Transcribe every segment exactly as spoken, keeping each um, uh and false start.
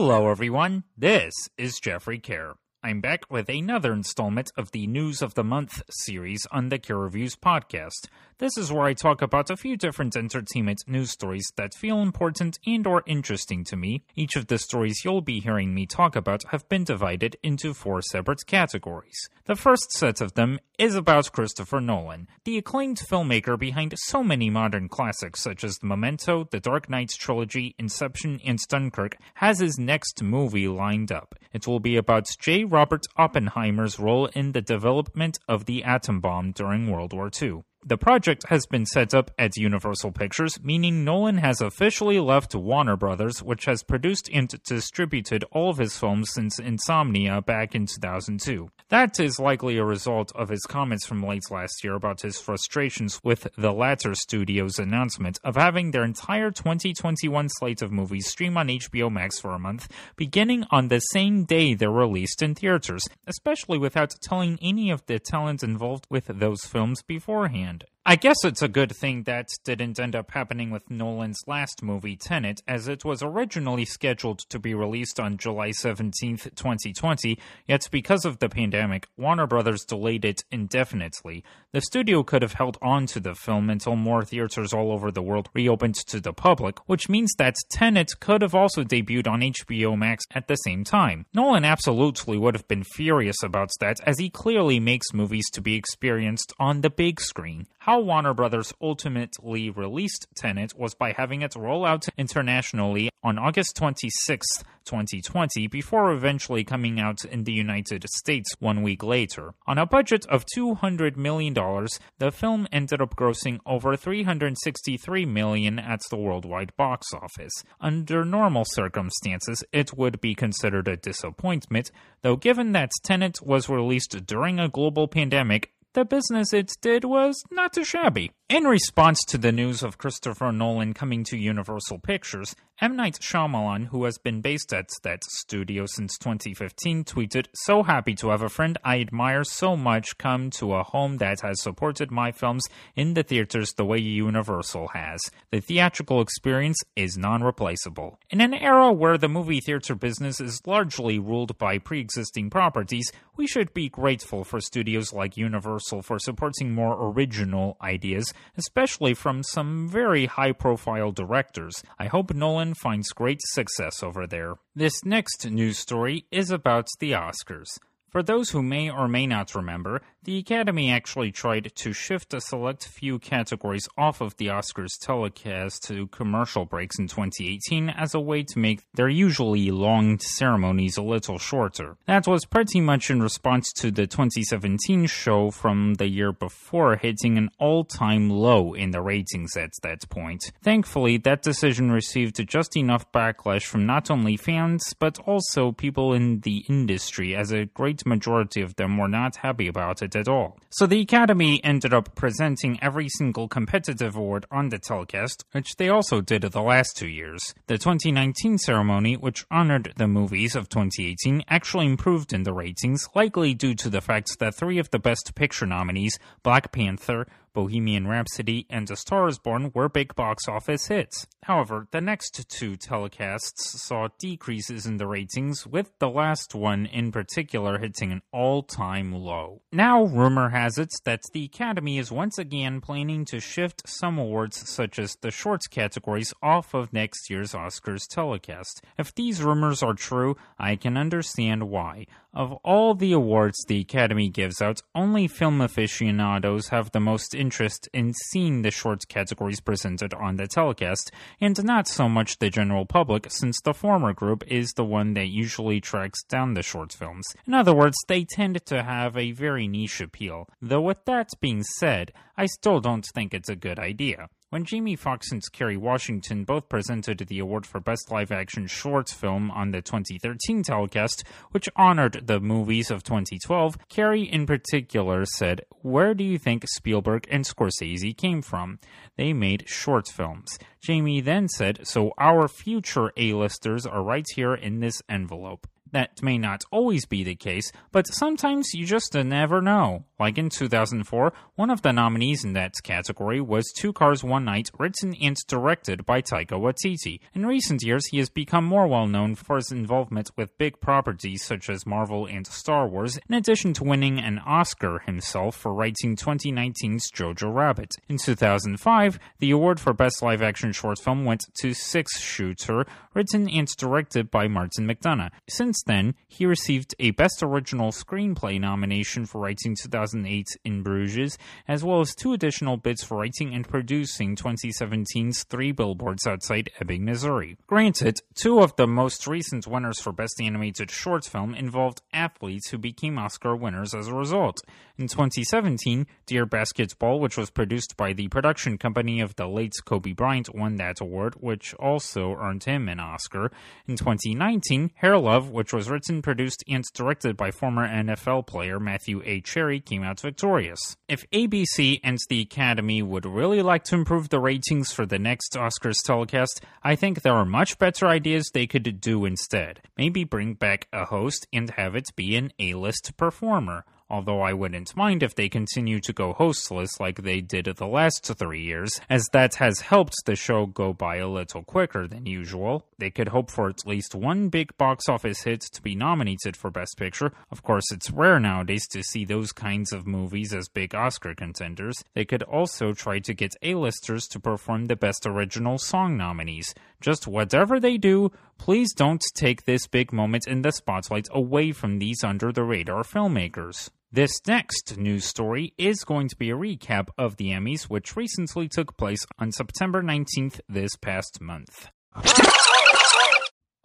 Hello everyone, this is Jeffrey Kerr. I'm back with another installment of the News of the Month series on the Kerr Reviews podcast. This is where I talk about a few different entertainment news stories that feel important and or interesting to me. Each of the stories you'll be hearing me talk about have been divided into four separate categories. The first set of them is about Christopher Nolan, the acclaimed filmmaker behind so many modern classics such as Memento, The Dark Knight trilogy, Inception, and Dunkirk, has his next movie lined up. It will be about J. Robert Oppenheimer's role in the development of the atom bomb during World War Two. The project has been set up at Universal Pictures, meaning Nolan has officially left Warner Brothers, which has produced and distributed all of his films since Insomnia back in two thousand two. That is likely a result of his comments from late last year about his frustrations with the latter studio's announcement of having their entire twenty twenty-one slate of movies stream on H B O Max for a month, beginning on the same day they're released in theaters, especially without telling any of the talent involved with those films beforehand. I guess it's a good thing that didn't end up happening with Nolan's last movie, Tenet, as it was originally scheduled to be released on July seventeenth, twenty twenty, yet because of the pandemic, Warner Brothers delayed it indefinitely. The studio could have held on to the film until more theaters all over the world reopened to the public, which means that Tenet could have also debuted on H B O Max at the same time. Nolan absolutely would have been furious about that, as he clearly makes movies to be experienced on the big screen. How Warner Brothers ultimately released Tenet was by having it roll out internationally on August twenty-sixth, twenty twenty, before eventually coming out in the United States one week later. On a budget of two hundred million dollars, the film ended up grossing over three hundred sixty-three million dollars at the worldwide box office. Under normal circumstances, it would be considered a disappointment, though given that Tenet was released during a global pandemic, the business it did was not too shabby. In response to the news of Christopher Nolan coming to Universal Pictures, M. Night Shyamalan, who has been based at that studio since twenty fifteen, tweeted, "So happy to have a friend I admire so much come to a home that has supported my films in the theaters the way Universal has. The theatrical experience is non-replaceable." In an era where the movie theater business is largely ruled by pre-existing properties, we should be grateful for studios like Universal for supporting more original ideas, especially from some very high-profile directors. I hope Nolan finds great success over there. This next news story is about the Oscars. For those who may or may not remember, the Academy actually tried to shift a select few categories off of the Oscars telecast to commercial breaks in twenty eighteen as a way to make their usually long ceremonies a little shorter. That was pretty much in response to the twenty seventeen show from the year before hitting an all-time low in the ratings at that point. Thankfully, that decision received just enough backlash from not only fans, but also people in the industry, as a great majority of them were not happy about it at all. So the Academy ended up presenting every single competitive award on the telecast, which they also did the last two years. The twenty nineteen ceremony, which honored the movies of twenty eighteen, actually improved in the ratings, likely due to the fact that three of the Best Picture nominees, Black Panther, Bohemian Rhapsody, and A Star Is Born, were big box office hits. However, the next two telecasts saw decreases in the ratings, with the last one in particular hitting an all-time low. Now, rumor has it that the Academy is once again planning to shift some awards such as the Shorts categories off of next year's Oscars telecast. If these rumors are true, I can understand why. Of all the awards the Academy gives out, only film aficionados have the most interest in seeing the short categories presented on the telecast, and not so much the general public, since the former group is the one that usually tracks down the short films. In other words, they tend to have a very niche appeal. Though with that being said, I still don't think it's a good idea. When Jamie Foxx and Kerry Washington both presented the award for Best Live Action Short Film on the twenty thirteen telecast, which honored the movies of twenty twelve, Kerry in particular said, "Where do you think Spielberg and Scorsese came from? They made short films." Jamie then said, "So our future A-listers are right here in this envelope." that may not always be the case, but sometimes you just never know. Like in two thousand four, one of the nominees in that category was Two Cars, One Night, written and directed by Taika Waititi. In recent years, he has become more well-known for his involvement with big properties such as Marvel and Star Wars, in addition to winning an Oscar himself for writing twenty nineteen's Jojo Rabbit. In two thousand five, the award for Best Live Action Short Film went to Six Shooter, written and directed by Martin McDonagh. Since then, he received a Best Original Screenplay nomination for writing two thousand eight In Bruges, as well as two additional bids for writing and producing twenty seventeen's Three Billboards Outside Ebbing, Missouri. Granted, two of the most recent winners for Best Animated Short Film involved athletes who became Oscar winners as a result. In twenty seventeen, Dear Basketball, which was produced by the production company of the late Kobe Bryant, won that award, which also earned him an Oscar. In twenty nineteen, Hair Love, which was written, produced, and directed by former N F L player Matthew A. Cherry, came out victorious. If A B C and the Academy would really like to improve the ratings for the next Oscars telecast, I think there are much better ideas they could do instead. Maybe bring back a host and have it be an A-list performer. Although I wouldn't mind if they continue to go hostless like they did the last three years, as that has helped the show go by a little quicker than usual. They could hope for at least one big box office hit to be nominated for Best Picture. Of course, it's rare nowadays to see those kinds of movies as big Oscar contenders. They could also try to get A-listers to perform the Best Original Song nominees. Just whatever they do, please don't take this big moment in the spotlight away from these under-the-radar filmmakers. This next news story is going to be a recap of the Emmys, which recently took place on September nineteenth this past month.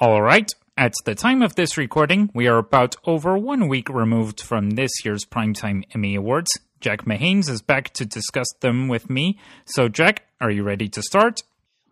Alright, at the time of this recording, we are about over one week removed from this year's Primetime Emmy Awards. Jack Mahanes is back to discuss them with me. So Jack, are you ready to start?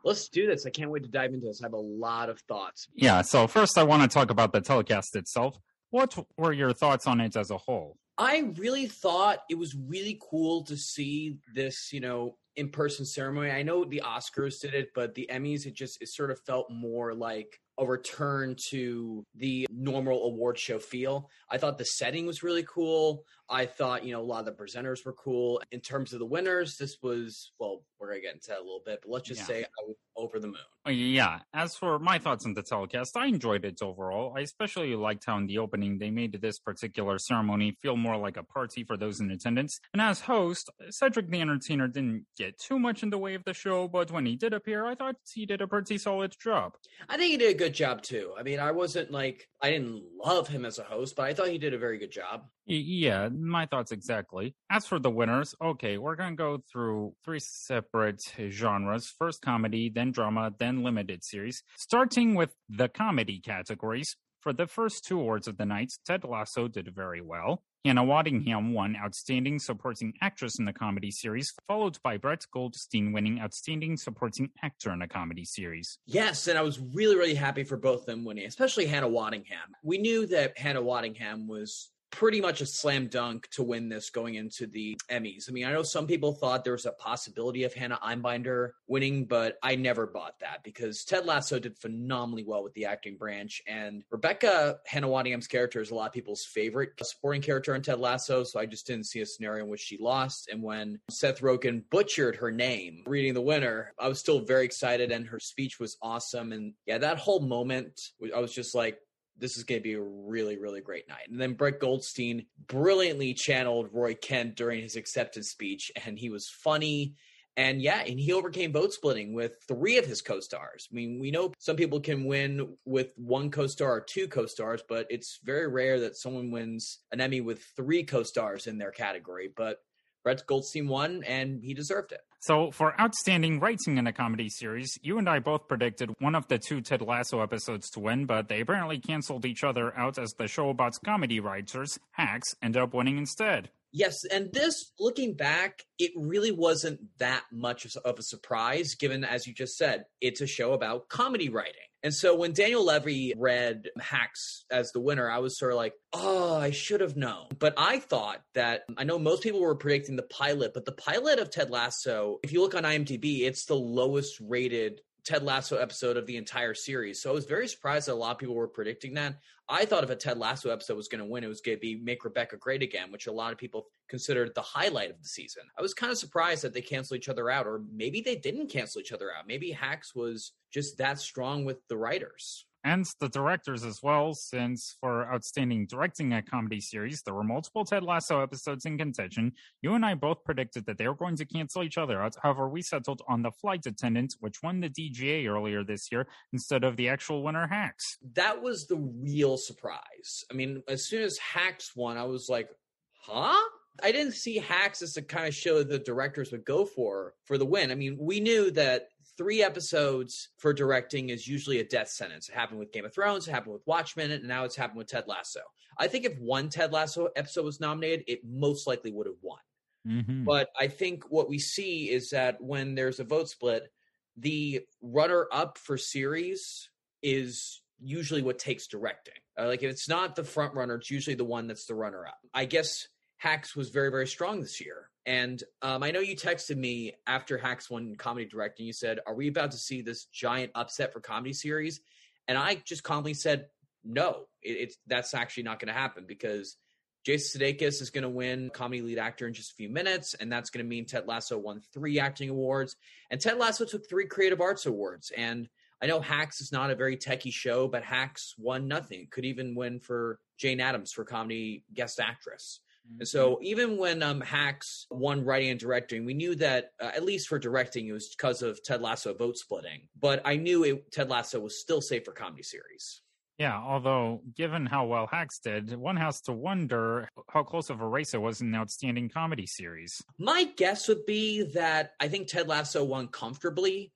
Let's do this. I can't wait to dive into this. I have a lot of thoughts. Yeah, so first I want to talk about the telecast itself. What were your thoughts on it as a whole? I really thought it was really cool to see this, you know, in-person ceremony. I know the Oscars did it, but the Emmys, it just it sort of felt more like a return to the normal award show feel. I thought the setting was really cool. I thought, you know, a lot of the presenters were cool. In terms of the winners, this was, well, we're going to get into that a little bit, but let's just yeah. say I was over the moon. Yeah. As for my thoughts on the telecast, I enjoyed it overall. I especially liked how in the opening they made this particular ceremony feel more like a party for those in attendance. And as host, Cedric the Entertainer didn't get too much in the way of the show, but when he did appear, I thought he did a pretty solid job. I think he did a good job too. I mean, I wasn't like, I didn't love him as a host, but I thought he did a very good job. Yeah, my thoughts exactly. As for the winners, okay, we're going to go through three separate genres. First comedy, then drama, then limited series. Starting with the comedy categories. For the first two awards of the night, Ted Lasso did very well. Hannah Waddingham won Outstanding Supporting Actress in a Comedy Series, followed by Brett Goldstein winning Outstanding Supporting Actor in a Comedy Series. Yes, and I was really, really happy for both of them winning, especially Hannah Waddingham. We knew that Hannah Waddingham was pretty much a slam dunk to win this going into the Emmys. I mean, I know some people thought there was a possibility of Hannah Einbinder winning, but I never bought that because Ted Lasso did phenomenally well with the acting branch. And Rebecca, Hannah Waddingham's character, is a lot of people's favorite supporting character in Ted Lasso. So I just didn't see a scenario in which she lost. And when Seth Rogen butchered her name reading the winner, I was still very excited and her speech was awesome. And yeah, that whole moment, I was just like, this is going to be a really, really great night. And then Brett Goldstein brilliantly channeled Roy Kent during his acceptance speech, and he was funny. And yeah, and he overcame vote splitting with three of his co-stars. I mean, we know some people can win with one co-star or two co-stars, but it's very rare that someone wins an Emmy with three co-stars in their category. But Brett Goldstein won, and he deserved it. So for Outstanding Writing in a Comedy Series, you and I both predicted one of the two Ted Lasso episodes to win, but they apparently canceled each other out as the show about comedy writers, Hacks, ended up winning instead. Yes, and this, looking back, it really wasn't that much of a surprise, given, as you just said, it's a show about comedy writing. And so when Daniel Levy read Hacks as the winner, I was sort of like, oh, I should have known. But I thought that, I know most people were predicting the pilot, but the pilot of Ted Lasso, if you look on IMDb, it's the lowest rated Ted Lasso episode of the entire series. So I was very surprised that a lot of people were predicting that. I thought if a Ted Lasso episode was going to win, it was going to be Make Rebecca Great Again, which a lot of people considered the highlight of the season. I was kind of surprised that they canceled each other out, or maybe they didn't cancel each other out. Maybe Hacks was just that strong with the writers. And the directors as well, since for outstanding directing a comedy series, there were multiple Ted Lasso episodes in contention. You and I both predicted that they were going to cancel each other out. However, we settled on The Flight Attendant, which won the D G A earlier this year, instead of the actual winner, Hacks. That was the real surprise. I mean, as soon as Hacks won, I was like, huh? I didn't see Hacks as the kind of show the directors would go for for the win. I mean, we knew that three episodes for directing is usually a death sentence. It happened with Game of Thrones, it happened with Watchmen, and now it's happened with Ted Lasso. I think if one Ted Lasso episode was nominated, it most likely would have won. Mm-hmm. But I think what we see is that when there's a vote split, the runner-up for series is usually what takes directing. Uh, like, if it's not the front runner, it's usually the one that's the runner-up. I guess Hacks was very, very strong this year. And um, I know you texted me after Hacks won comedy directing. You said, are we about to see this giant upset for comedy series? And I just calmly said, no, it, it's, that's actually not going to happen, because Jason Sudeikis is going to win comedy lead actor in just a few minutes. And that's going to mean Ted Lasso won three acting awards. And Ted Lasso took three creative arts awards. And I know Hacks is not a very techie show, but Hacks won nothing. Could even win for Jane Addams for comedy guest actress. And so even when um, Hacks won writing and directing, we knew that, uh, at least for directing, it was because of Ted Lasso vote splitting. But I knew it, Ted Lasso was still safe for comedy series. Yeah, although given how well Hacks did, one has to wonder how close of a race it was in an outstanding comedy series. My guess would be that I think Ted Lasso won comfortably,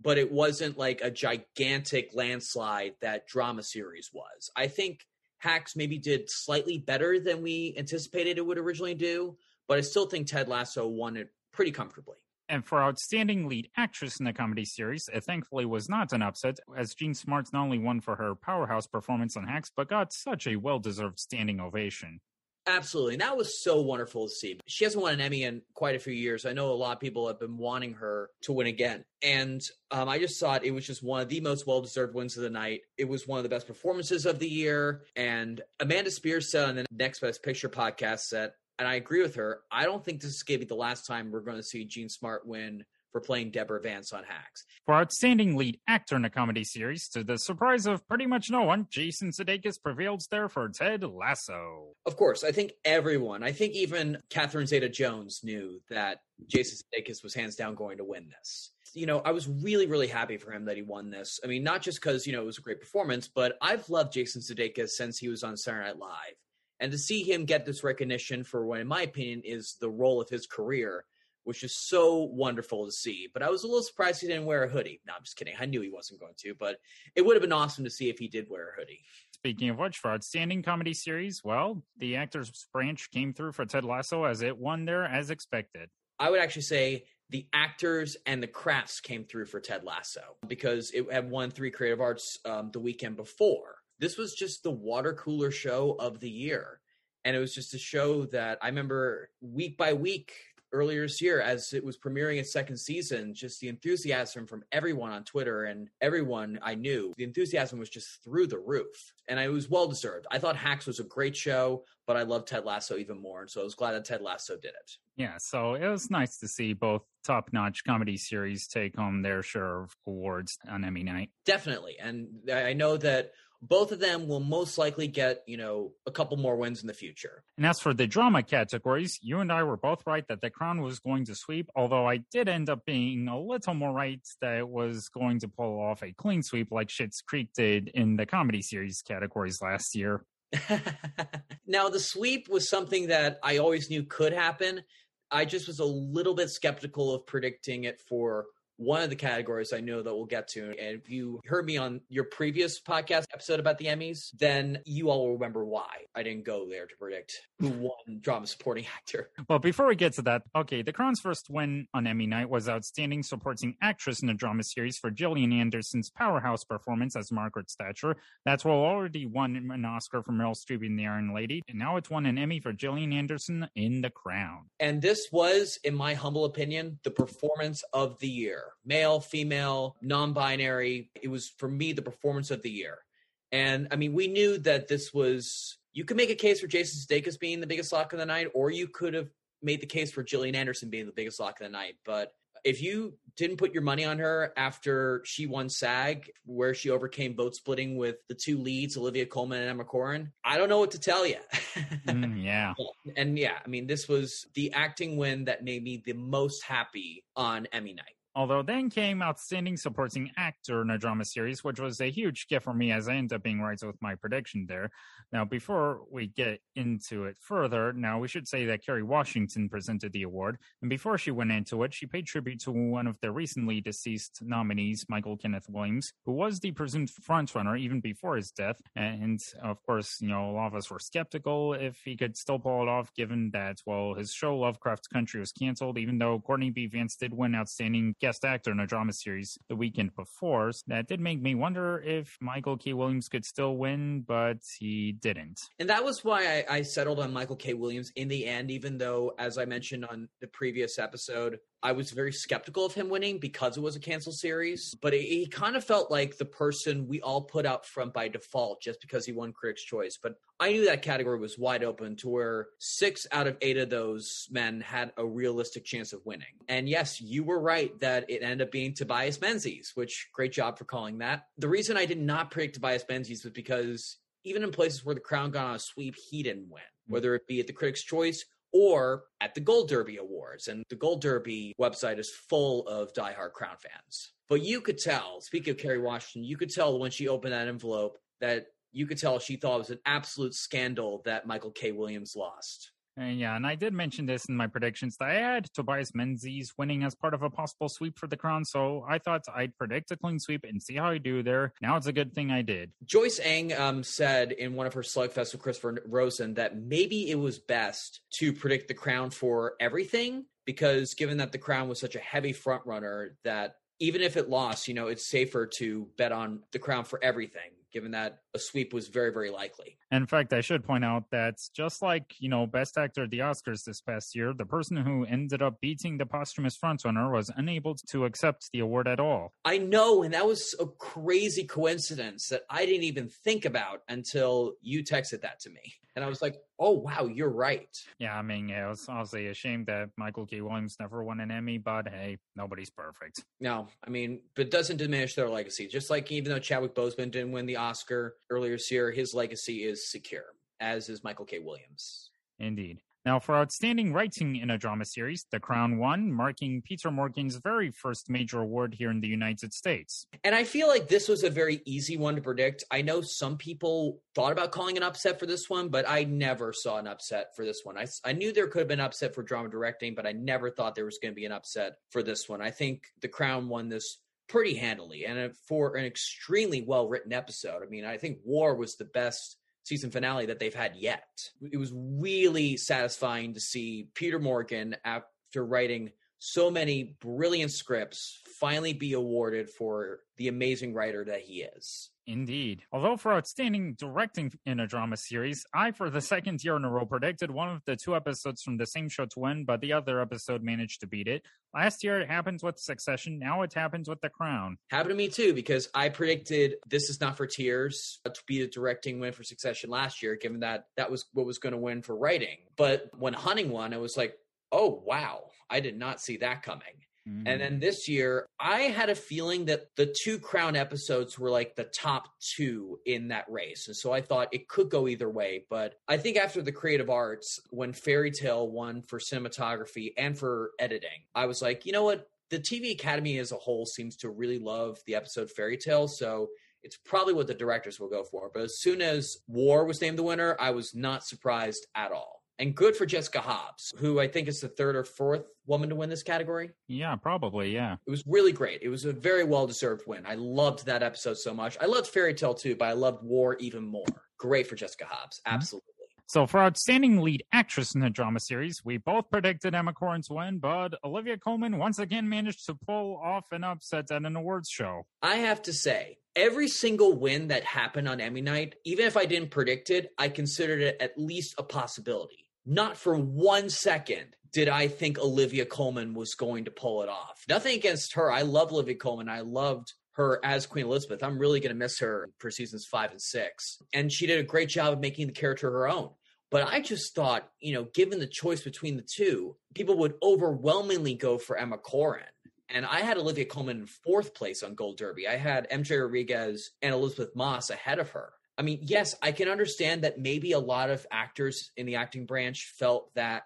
but it wasn't like a gigantic landslide that drama series was. I think Hacks maybe did slightly better than we anticipated it would originally do, but I still think Ted Lasso won it pretty comfortably. And for Outstanding Lead Actress in a Comedy Series, it thankfully was not an upset, as Jean Smart not only won for her powerhouse performance on Hacks, but got such a well-deserved standing ovation. Absolutely, and that was so wonderful to see. She hasn't won an Emmy in quite a few years. I know a lot of people have been wanting her to win again. And um, I just thought it was just one of the most well-deserved wins of the night. It was one of the best performances of the year. And Amanda Spears said on the Next Best Picture podcast that, and I agree with her, I don't think this is going to be the last time we're going to see Jean Smart win for playing Deborah Vance on Hacks. For Outstanding Lead Actor in a Comedy Series, to the surprise of pretty much no one, Jason Sudeikis prevailed there for Ted Lasso. Of course, I think everyone, I think even Catherine Zeta-Jones knew that Jason Sudeikis was hands down going to win this. You know, I was really, really happy for him that he won this. I mean, not just because, you know, it was a great performance, but I've loved Jason Sudeikis since he was on Saturday Night Live. And to see him get this recognition for what, in my opinion, is the role of his career, which is so wonderful to see. But I was a little surprised he didn't wear a hoodie. No, I'm just kidding. I knew he wasn't going to, but it would have been awesome to see if he did wear a hoodie. Speaking of which, for Outstanding Comedy Series, well, the actors branch came through for Ted Lasso as it won there as expected. I would actually say the actors and the crafts came through for Ted Lasso because it had won three creative arts um, the weekend before. This was just the water cooler show of the year. And it was just a show that I remember week by week earlier this year, as it was premiering its second season, just the enthusiasm from everyone on Twitter and everyone I knew, the enthusiasm was just through the roof. And it was well-deserved. I thought Hacks was a great show, but I love Ted Lasso even more. And so I was glad that Ted Lasso did it. Yeah, so it was nice to see both top-notch comedy series take home their share of awards on Emmy night. Definitely. And I know that both of them will most likely get, you know, a couple more wins in the future. And as for the drama categories, you and I were both right that The Crown was going to sweep, although I did end up being a little more right that it was going to pull off a clean sweep like Schitt's Creek did in the comedy series categories last year. Now, the sweep was something that I always knew could happen. I just was a little bit skeptical of predicting it for one of the categories I know that we'll get to. And if you heard me on your previous podcast episode about the Emmys, then you all will remember why I didn't go there to predict who won drama supporting actor. Well, before we get to that, okay, The Crown's first win on Emmy night was Outstanding Supporting Actress in a Drama Series for Gillian Anderson's powerhouse performance as Margaret Thatcher. That's what already won an Oscar for Meryl Streep in The Iron Lady, and now it's won an Emmy for Gillian Anderson in The Crown. And this was, in my humble opinion, the performance of the year. year. Male, female, non-binary. It was, for me, the performance of the year. And, I mean, we knew that this was... You could make a case for Jason Sudeikis being the biggest lock of the night, or you could have made the case for Gillian Anderson being the biggest lock of the night. But if you didn't put your money on her after she won SAG, where she overcame vote splitting with the two leads, Olivia Colman and Emma Corrin, I don't know what to tell you. mm, yeah. And yeah, I mean, this was the acting win that made me the most happy on Emmy night. Although then came Outstanding Supporting Actor in a Drama Series, which was a huge gift for me as I ended up being right with my prediction there. Now, before we get into it further, now we should say that Kerry Washington presented the award. And before she went into it, she paid tribute to one of the recently deceased nominees, Michael Kenneth Williams, who was the presumed frontrunner even before his death. And of course, you know, a lot of us were skeptical if he could still pull it off, given that, well, his show Lovecraft Country was canceled, even though Courtney B. Vance did win Outstanding Guest Actor in a Drama Series the weekend before. That did make me wonder if Michael K. Williams could still win, but he didn't. And that was why I, I settled on Michael K. Williams in the end, even though, as I mentioned on the previous episode, I was very skeptical of him winning because it was a canceled series. But he kind of felt like the person we all put out front by default just because he won Critics' Choice. But I knew that category was wide open to where six out of eight of those men had a realistic chance of winning. And yes, you were right that it ended up being Tobias Menzies, which great job for calling that. The reason I did not predict Tobias Menzies was because even in places where The Crown got on a sweep, he didn't win, whether it be at the Critics' Choice or at the Gold Derby Awards. And the Gold Derby website is full of diehard Crown fans. But you could tell, speaking of Kerry Washington, you could tell when she opened that envelope that you could tell she thought it was an absolute scandal that Michael K. Williams lost. And yeah, and I did mention this in my predictions that I had Tobias Menzies winning as part of a possible sweep for the Crown, so I thought I'd predict a clean sweep and see how I do there. Now it's a good thing I did. Joyce Ang um, said in one of her slugfests with Christopher Rosen that maybe it was best to predict the Crown for everything, because given that the Crown was such a heavy frontrunner that even if it lost, you know, it's safer to bet on the Crown for everything, given that a sweep was very, very likely. And in fact, I should point out that just like, you know, Best Actor at the Oscars this past year, the person who ended up beating the posthumous frontrunner was unable to accept the award at all. I know, and that was a crazy coincidence that I didn't even think about until you texted that to me. And I was like, oh, wow, you're right. Yeah, I mean, it was obviously a shame that Michael K. Williams never won an Emmy, but hey, nobody's perfect. No, I mean, but it doesn't diminish their legacy. Just like even though Chadwick Boseman didn't win the Oscar earlier this year, his legacy is secure, as is Michael K. Williams. Indeed. Now, for Outstanding Writing in a Drama Series, The Crown won, marking Peter Morgan's very first major award here in the United States. And I feel like this was a very easy one to predict. I know some people thought about calling an upset for this one, but I never saw an upset for this one. I, I knew there could have been an upset for drama directing, but I never thought there was going to be an upset for this one. I think The Crown won this pretty handily, and for an extremely well-written episode. I mean, I think War was the best season finale that they've had yet. It was really satisfying to see Peter Morgan, after writing so many brilliant scripts, finally be awarded for the amazing writer that he is. Indeed. Although for Outstanding Directing in a Drama Series, I, for the second year in a row, predicted one of the two episodes from the same show to win, but the other episode managed to beat it. Last year, it happened with Succession. Now it happens with The Crown. Happened to me, too, because I predicted This Is Not for Tears to be the directing win for Succession last year, given that that was what was going to win for writing. But when Hunting won, it was like, oh, wow, I did not see that coming. And then this year, I had a feeling that the two Crown episodes were like the top two in that race. And so I thought it could go either way. But I think after the creative arts, when Fairytale won for cinematography and for editing, I was like, you know what? The T V Academy as a whole seems to really love the episode Fairytale. So it's probably what the directors will go for. But as soon as War was named the winner, I was not surprised at all. And good for Jessica Hobbs, who I think is the third or fourth woman to win this category. Yeah, probably, yeah. It was really great. It was a very well-deserved win. I loved that episode so much. I loved Fairytale too, but I loved War even more. Great for Jessica Hobbs, absolutely. Mm-hmm. So for Outstanding Lead Actress in a Drama Series, we both predicted Emma Corrin's win, but Olivia Colman once again managed to pull off an upset at an awards show. I have to say, every single win that happened on Emmy night, even if I didn't predict it, I considered it at least a possibility. not for one second did I think Olivia Colman was going to pull it off. Nothing against her. I love Olivia Colman. I loved her as Queen Elizabeth. I'm really going to miss her for seasons five and six. And she did a great job of making the character her own. But I just thought, you know, given the choice between the two, people would overwhelmingly go for Emma Corrin. And I had Olivia Colman in fourth place on Gold Derby. I had M J Rodriguez and Elizabeth Moss ahead of her. I mean, yes, I can understand that maybe a lot of actors in the acting branch felt that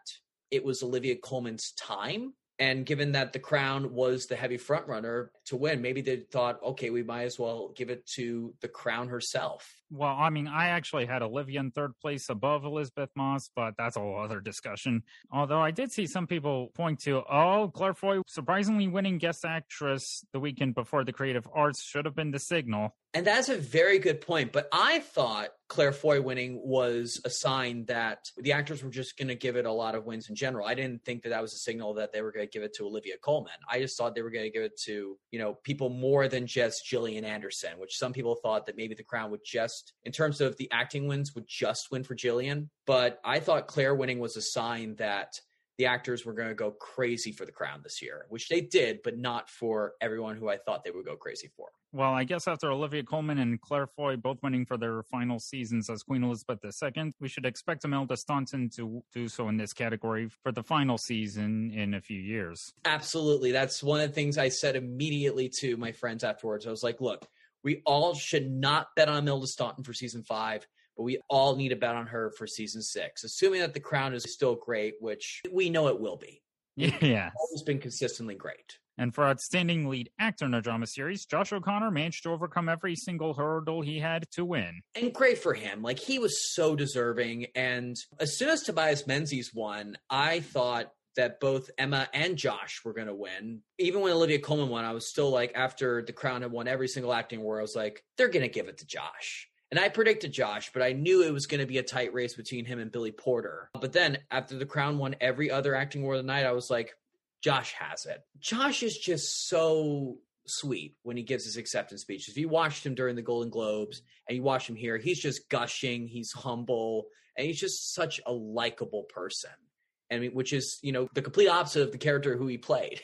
it was Olivia Colman's time. And given that The Crown was the heavy frontrunner to win, maybe they thought, okay, we might as well give it to The Crown herself. Well, I mean, I actually had Olivia in third place above Elizabeth Moss, but that's a whole other discussion. Although I did see some people point to, oh, Claire Foy surprisingly winning guest actress the weekend before the creative arts should have been the signal. And that's a very good point. But I thought Claire Foy winning was a sign that the actors were just going to give it a lot of wins in general. I didn't think that that was a signal that they were going to give it to Olivia Colman. I just thought they were going to give it to, you know, people more than just Gillian Anderson, which some people thought that maybe The Crown would just, in terms of the acting wins, would just win for Gillian. But I thought Claire winning was a sign that the actors were going to go crazy for The Crown this year, which they did, but not for everyone who I thought they would go crazy for. Well, I guess after Olivia Colman and Claire Foy both winning for their final seasons as Queen Elizabeth the Second, we should expect Imelda Staunton to do so in this category for the final season in a few years. Absolutely. That's one of the things I said immediately to my friends afterwards. I was like, look, we all should not bet on Imelda Staunton for season five, but we all need a bet on her for season six, assuming that The Crown is still great, which we know it will be. Yeah. It's always been consistently great. And for Outstanding Lead Actor in a Drama Series, Josh O'Connor managed to overcome every single hurdle he had to win. And great for him. Like, he was so deserving. And as soon as Tobias Menzies won, I thought that both Emma and Josh were going to win. Even when Olivia Colman won, I was still like, after The Crown had won every single acting award, I was like, they're going to give it to Josh. And I predicted Josh, but I knew it was going to be a tight race between him and Billy Porter. But then after The Crown won every other acting award of the night, I was like, Josh has it. Josh is just so sweet when he gives his acceptance speech. If you watched him during the Golden Globes and you watch him here, he's just gushing, he's humble, and he's just such a likable person. I mean, which is, you know, the complete opposite of the character who he played.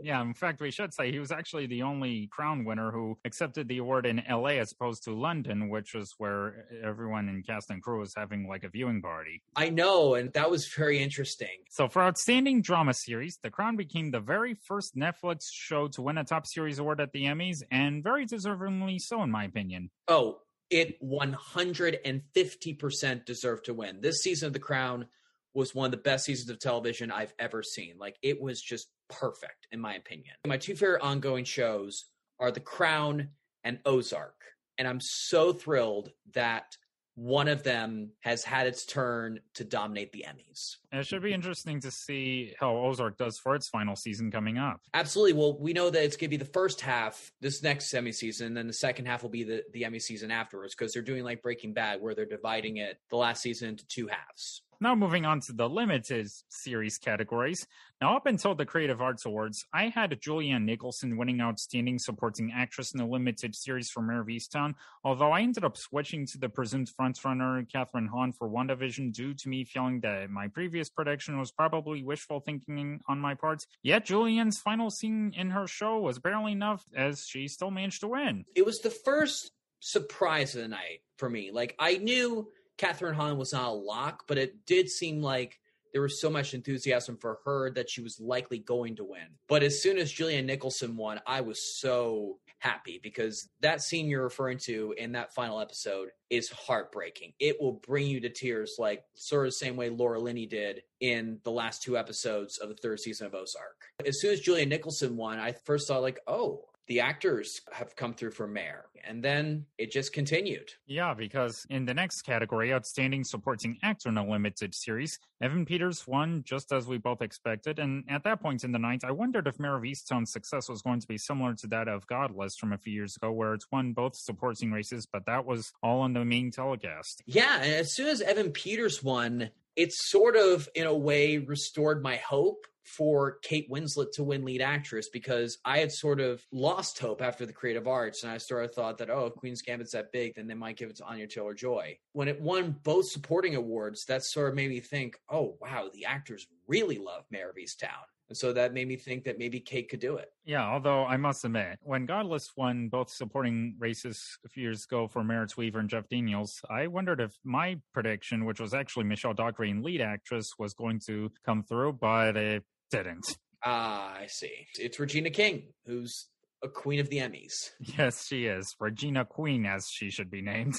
Yeah, in fact, we should say he was actually the only Crown winner who accepted the award in L A as opposed to London, which is where everyone in cast and crew was having like a viewing party. I know, and that was very interesting. So for Outstanding Drama Series, The Crown became the very first Netflix show to win a top series award at the Emmys, and very deservingly so, in my opinion. Oh, it one hundred fifty percent deserved to win. This season of The Crown was one of the best seasons of television I've ever seen. Like, it was just perfect, in my opinion. My two favorite ongoing shows are The Crown and Ozark. And I'm so thrilled that one of them has had its turn to dominate the Emmys. And it should be interesting to see how Ozark does for its final season coming up. Absolutely. Well, we know that it's going to be the first half this next Emmy season, and then the second half will be the, the Emmy season afterwards, because they're doing like Breaking Bad, where they're dividing it the last season into two halves. Now moving on to the limited series categories. Now, up until the Creative Arts Awards, I had Julianne Nicholson winning Outstanding Supporting Actress in the Limited Series for Mare of Easttown, although I ended up switching to the presumed frontrunner Catherine Hahn for WandaVision due to me feeling that my previous prediction was probably wishful thinking on my part. Yet Julianne's final scene in her show was barely enough, as she still managed to win. It was the first surprise of the night for me. Like, I knew Catherine Hahn was not a lock, but it did seem like there was so much enthusiasm for her that she was likely going to win. But as soon as Julianne Nicholson won, I was so happy, because that scene you're referring to in that final episode is heartbreaking. It will bring you to tears, like sort of the same way Laura Linney did in the last two episodes of the third season of Ozark. As soon as Julianne Nicholson won, I first thought like, oh, the actors have come through for Mare. And then it just continued. Yeah, because in the next category, Outstanding Supporting Actor in a Limited Series, Evan Peters won, just as we both expected. And at that point in the night, I wondered if Mare of Easttown's success was going to be similar to that of Godless from a few years ago, where it's won both supporting races, but that was all on the main telecast. Yeah, and as soon as Evan Peters won, it's sort of, in a way, restored my hope for Kate Winslet to win lead actress, because I had sort of lost hope after the creative arts. And I sort of thought that, oh, if Queen's Gambit's that big, then they might give it to Anya Taylor-Joy. When it won both supporting awards, that sort of made me think, oh, wow, the actors really love Mare of Easttown. And so that made me think that maybe Kate could do it. Yeah, although I must admit, when Godless won both supporting races a few years ago for Merritt Weaver and Jeff Daniels, I wondered if my prediction, which was actually Michelle Dockery in lead actress, was going to come through, but it didn't. Ah, I see. It's Regina King, who's a queen of the Emmys. Yes, she is. Regina Queen, as she should be named.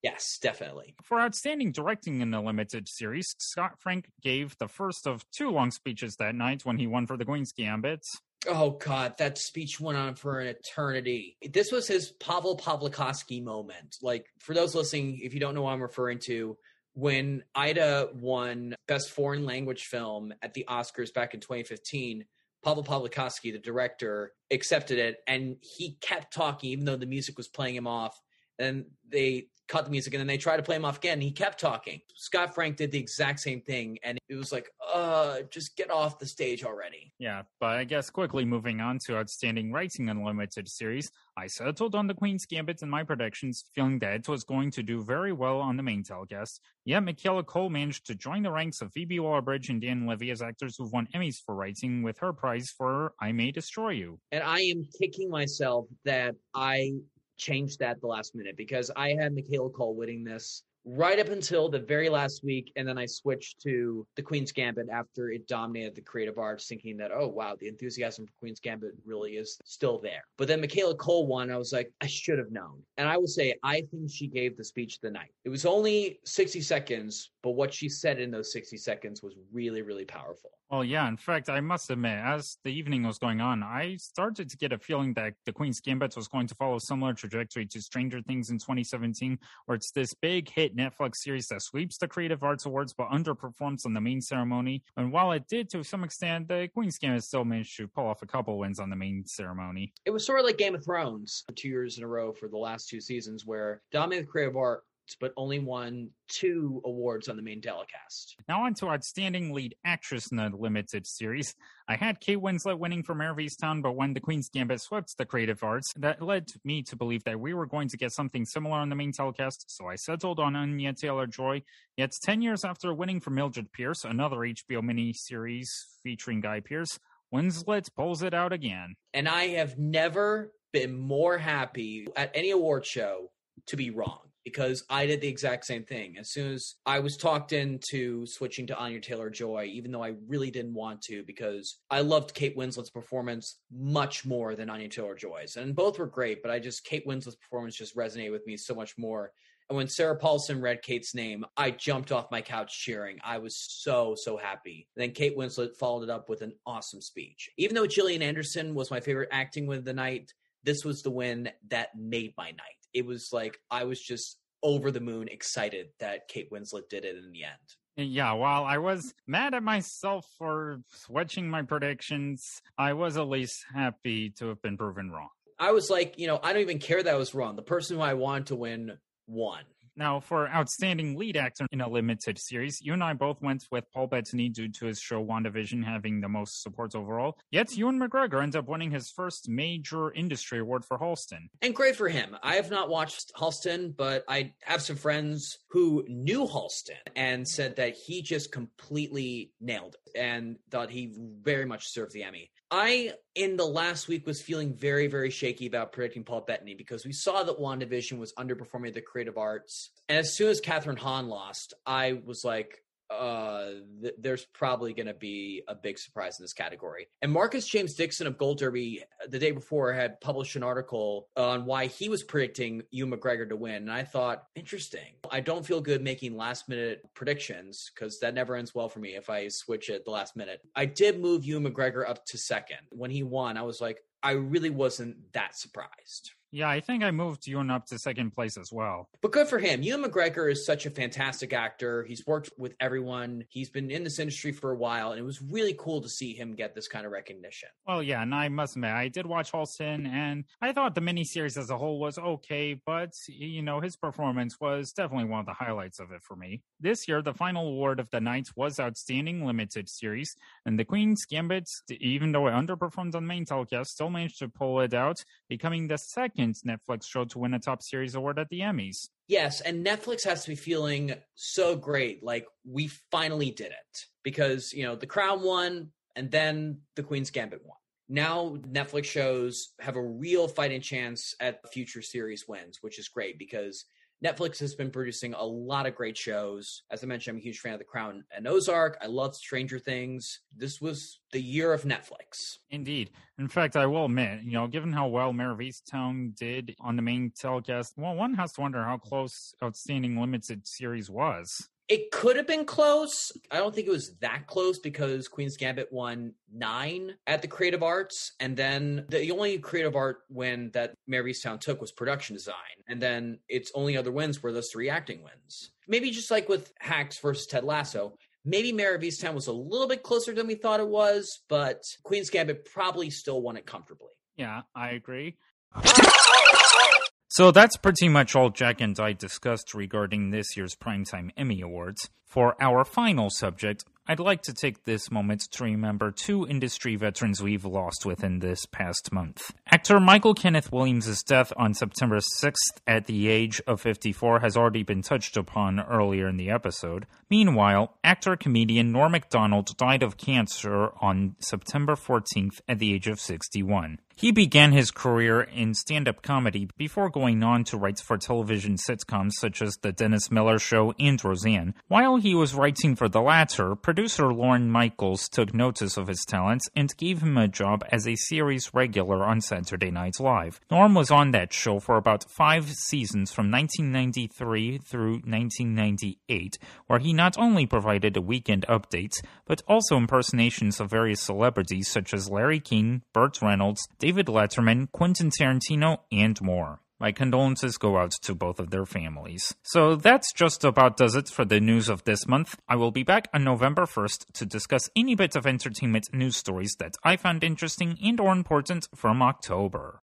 Yes, definitely. For outstanding directing in the limited series, Scott Frank gave the first of two long speeches that night when he won for The Queen's Gambit. Oh, God, that speech went on for an eternity. This was his Pavel Pavlikovsky moment. Like, for those listening, if you don't know what I'm referring to, when Ida won Best Foreign Language Film at the Oscars back in twenty fifteen, Pavel Pavlikovsky, the director, accepted it, and he kept talking even though the music was playing him off. And they cut the music, and then they tried to play him off again, and he kept talking. Scott Frank did the exact same thing, and it was like, uh, just get off the stage already. Yeah, but I guess quickly moving on to Outstanding Writing in Limited Series, I settled on The Queen's Gambit in my predictions, feeling that it was going to do very well on the main telecast. Yet Michaela Cole managed to join the ranks of Phoebe Waller-Bridge and Dan Levy as actors who've won Emmys for writing with her prize for I May Destroy You. And I am kicking myself that I changed that the last minute, because I had Michaela Cole winning this right up until the very last week, and then I switched to The Queen's Gambit after it dominated the creative arts, thinking that, oh, wow, the enthusiasm for Queen's Gambit really is still there. But then Michaela Cole won. I was like, I should have known. And I will say, I think she gave the speech of the night. It was only sixty seconds, but what she said in those sixty seconds was really, really powerful. Well, yeah. In fact, I must admit, as the evening was going on, I started to get a feeling that The Queen's Gambit was going to follow a similar trajectory to Stranger Things in twenty seventeen, where it's this big hit Netflix series that sweeps the Creative Arts Awards but underperforms on the main ceremony. And while it did to some extent, the Queen's Gambit still managed to pull off a couple wins on the main ceremony. It was sort of like Game of Thrones, two years in a row for the last two seasons, where dominated creative art but only won two awards on the main telecast. Now on to Outstanding Lead Actress in the Limited Series. I had Kate Winslet winning for Mare of Easttown, but when The Queen's Gambit swept the creative arts, that led me to believe that we were going to get something similar on the main telecast, so I settled on Anya Taylor-Joy. Yet ten years after winning for Mildred Pierce, another H B O miniseries featuring Guy Pearce, Winslet pulls it out again. And I have never been more happy at any award show to be wrong, because I did the exact same thing. As soon as I was talked into switching to Anya Taylor-Joy, even though I really didn't want to, because I loved Kate Winslet's performance much more than Anya Taylor-Joy's. And both were great, but I just, Kate Winslet's performance just resonated with me so much more. And when Sarah Paulson read Kate's name, I jumped off my couch cheering. I was so, so happy. And then Kate Winslet followed it up with an awesome speech. Even though Gillian Anderson was my favorite acting win of the night, this was the win that made my night. It was like I was just over the moon excited that Kate Winslet did it in the end. Yeah, while I was mad at myself for switching my predictions, I was at least happy to have been proven wrong. I was like, you know, I don't even care that I was wrong. The person who I wanted to win won. Now, for Outstanding Lead Actor in a Limited Series, you and I both went with Paul Bettany due to his show WandaVision having the most supports overall. Yet, Ewan McGregor ended up winning his first major industry award for Halston. And great for him. I have not watched Halston, but I have some friends who knew Halston and said that he just completely nailed it and thought he very much served the Emmy. I, in the last week, was feeling very, very shaky about predicting Paul Bettany because we saw that WandaVision was underperforming the creative arts. And as soon as Catherine Hahn lost, I was like, uh, th- there's probably going to be a big surprise in this category. And Marcus James Dixon of Gold Derby the day before had published an article on why he was predicting Ewan McGregor to win. And I thought, interesting. I don't feel good making last-minute predictions because that never ends well for me if I switch at the last minute. I did move Ewan McGregor up to second. When he won, I was like, I really wasn't that surprised. Yeah, I think I moved Ewan up to second place as well. But good for him. Ewan McGregor is such a fantastic actor. He's worked with everyone. He's been in this industry for a while, and it was really cool to see him get this kind of recognition. Well, yeah, and I must admit, I did watch Halston, and I thought the miniseries as a whole was okay, but, you know, his performance was definitely one of the highlights of it for me. This year, the final award of the night was Outstanding Limited Series, and The Queen's Gambit, even though it underperformed on the main telecast, still managed to pull it out, becoming the second Netflix show to win a top series award at the Emmys. Yes, and Netflix has to be feeling so great, like we finally did it, because, you know, The Crown won and then The Queen's Gambit won. Now Netflix shows have a real fighting chance at future series wins, which is great because Netflix has been producing a lot of great shows. As I mentioned, I'm a huge fan of The Crown and Ozark. I love Stranger Things. This was the year of Netflix. Indeed. In fact, I will admit, you know, given how well Mare of Easttown did on the main telecast, well, one has to wonder how close Outstanding Limited Series was. It could have been close. I don't think it was that close because Queen's Gambit won nine at the Creative Arts. And then the only Creative Art win that Mare of Easttown took was production design. And then its only other wins were those three acting wins. Maybe just like with Hacks versus Ted Lasso, maybe Mare of Easttown was a little bit closer than we thought it was, but Queen's Gambit probably still won it comfortably. Yeah, I agree. So that's pretty much all Jack and I discussed regarding this year's Primetime Emmy Awards. For our final subject, I'd like to take this moment to remember two industry veterans we've lost within this past month. Actor Michael Kenneth Williams' death on September sixth at the age of fifty-four has already been touched upon earlier in the episode. Meanwhile, actor-comedian Norm Macdonald died of cancer on September fourteenth at the age of sixty-one. He began his career in stand-up comedy before going on to write for television sitcoms such as The Dennis Miller Show and Roseanne. While he was writing for the latter, producer Lorne Michaels took notice of his talents and gave him a job as a series regular on Saturday Night Live. Norm was on that show for about five seasons from nineteen ninety-three through nineteen ninety-eight, where he not only provided a weekend update, but also impersonations of various celebrities such as Larry King, Burt Reynolds, David Letterman, Quentin Tarantino, and more. My condolences go out to both of their families. So that's just about does it for the news of this month. I will be back on November first to discuss any bit of entertainment news stories that I found interesting and or important from October.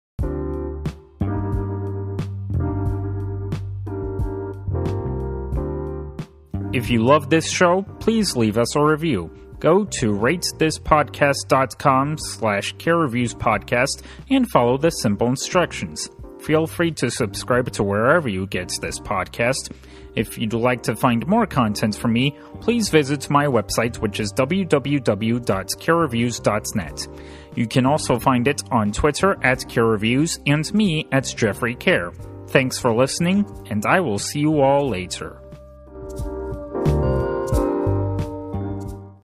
If you love this show, please leave us a review. Go to ratethispodcast.com slash carereviewspodcast and follow the simple instructions. Feel free to subscribe to wherever you get this podcast. If you'd like to find more content from me, please visit my website, which is w w w dot care reviews dot net. You can also find it on Twitter at carereviews and me at Jeffrey Kerr. Thanks for listening, and I will see you all later.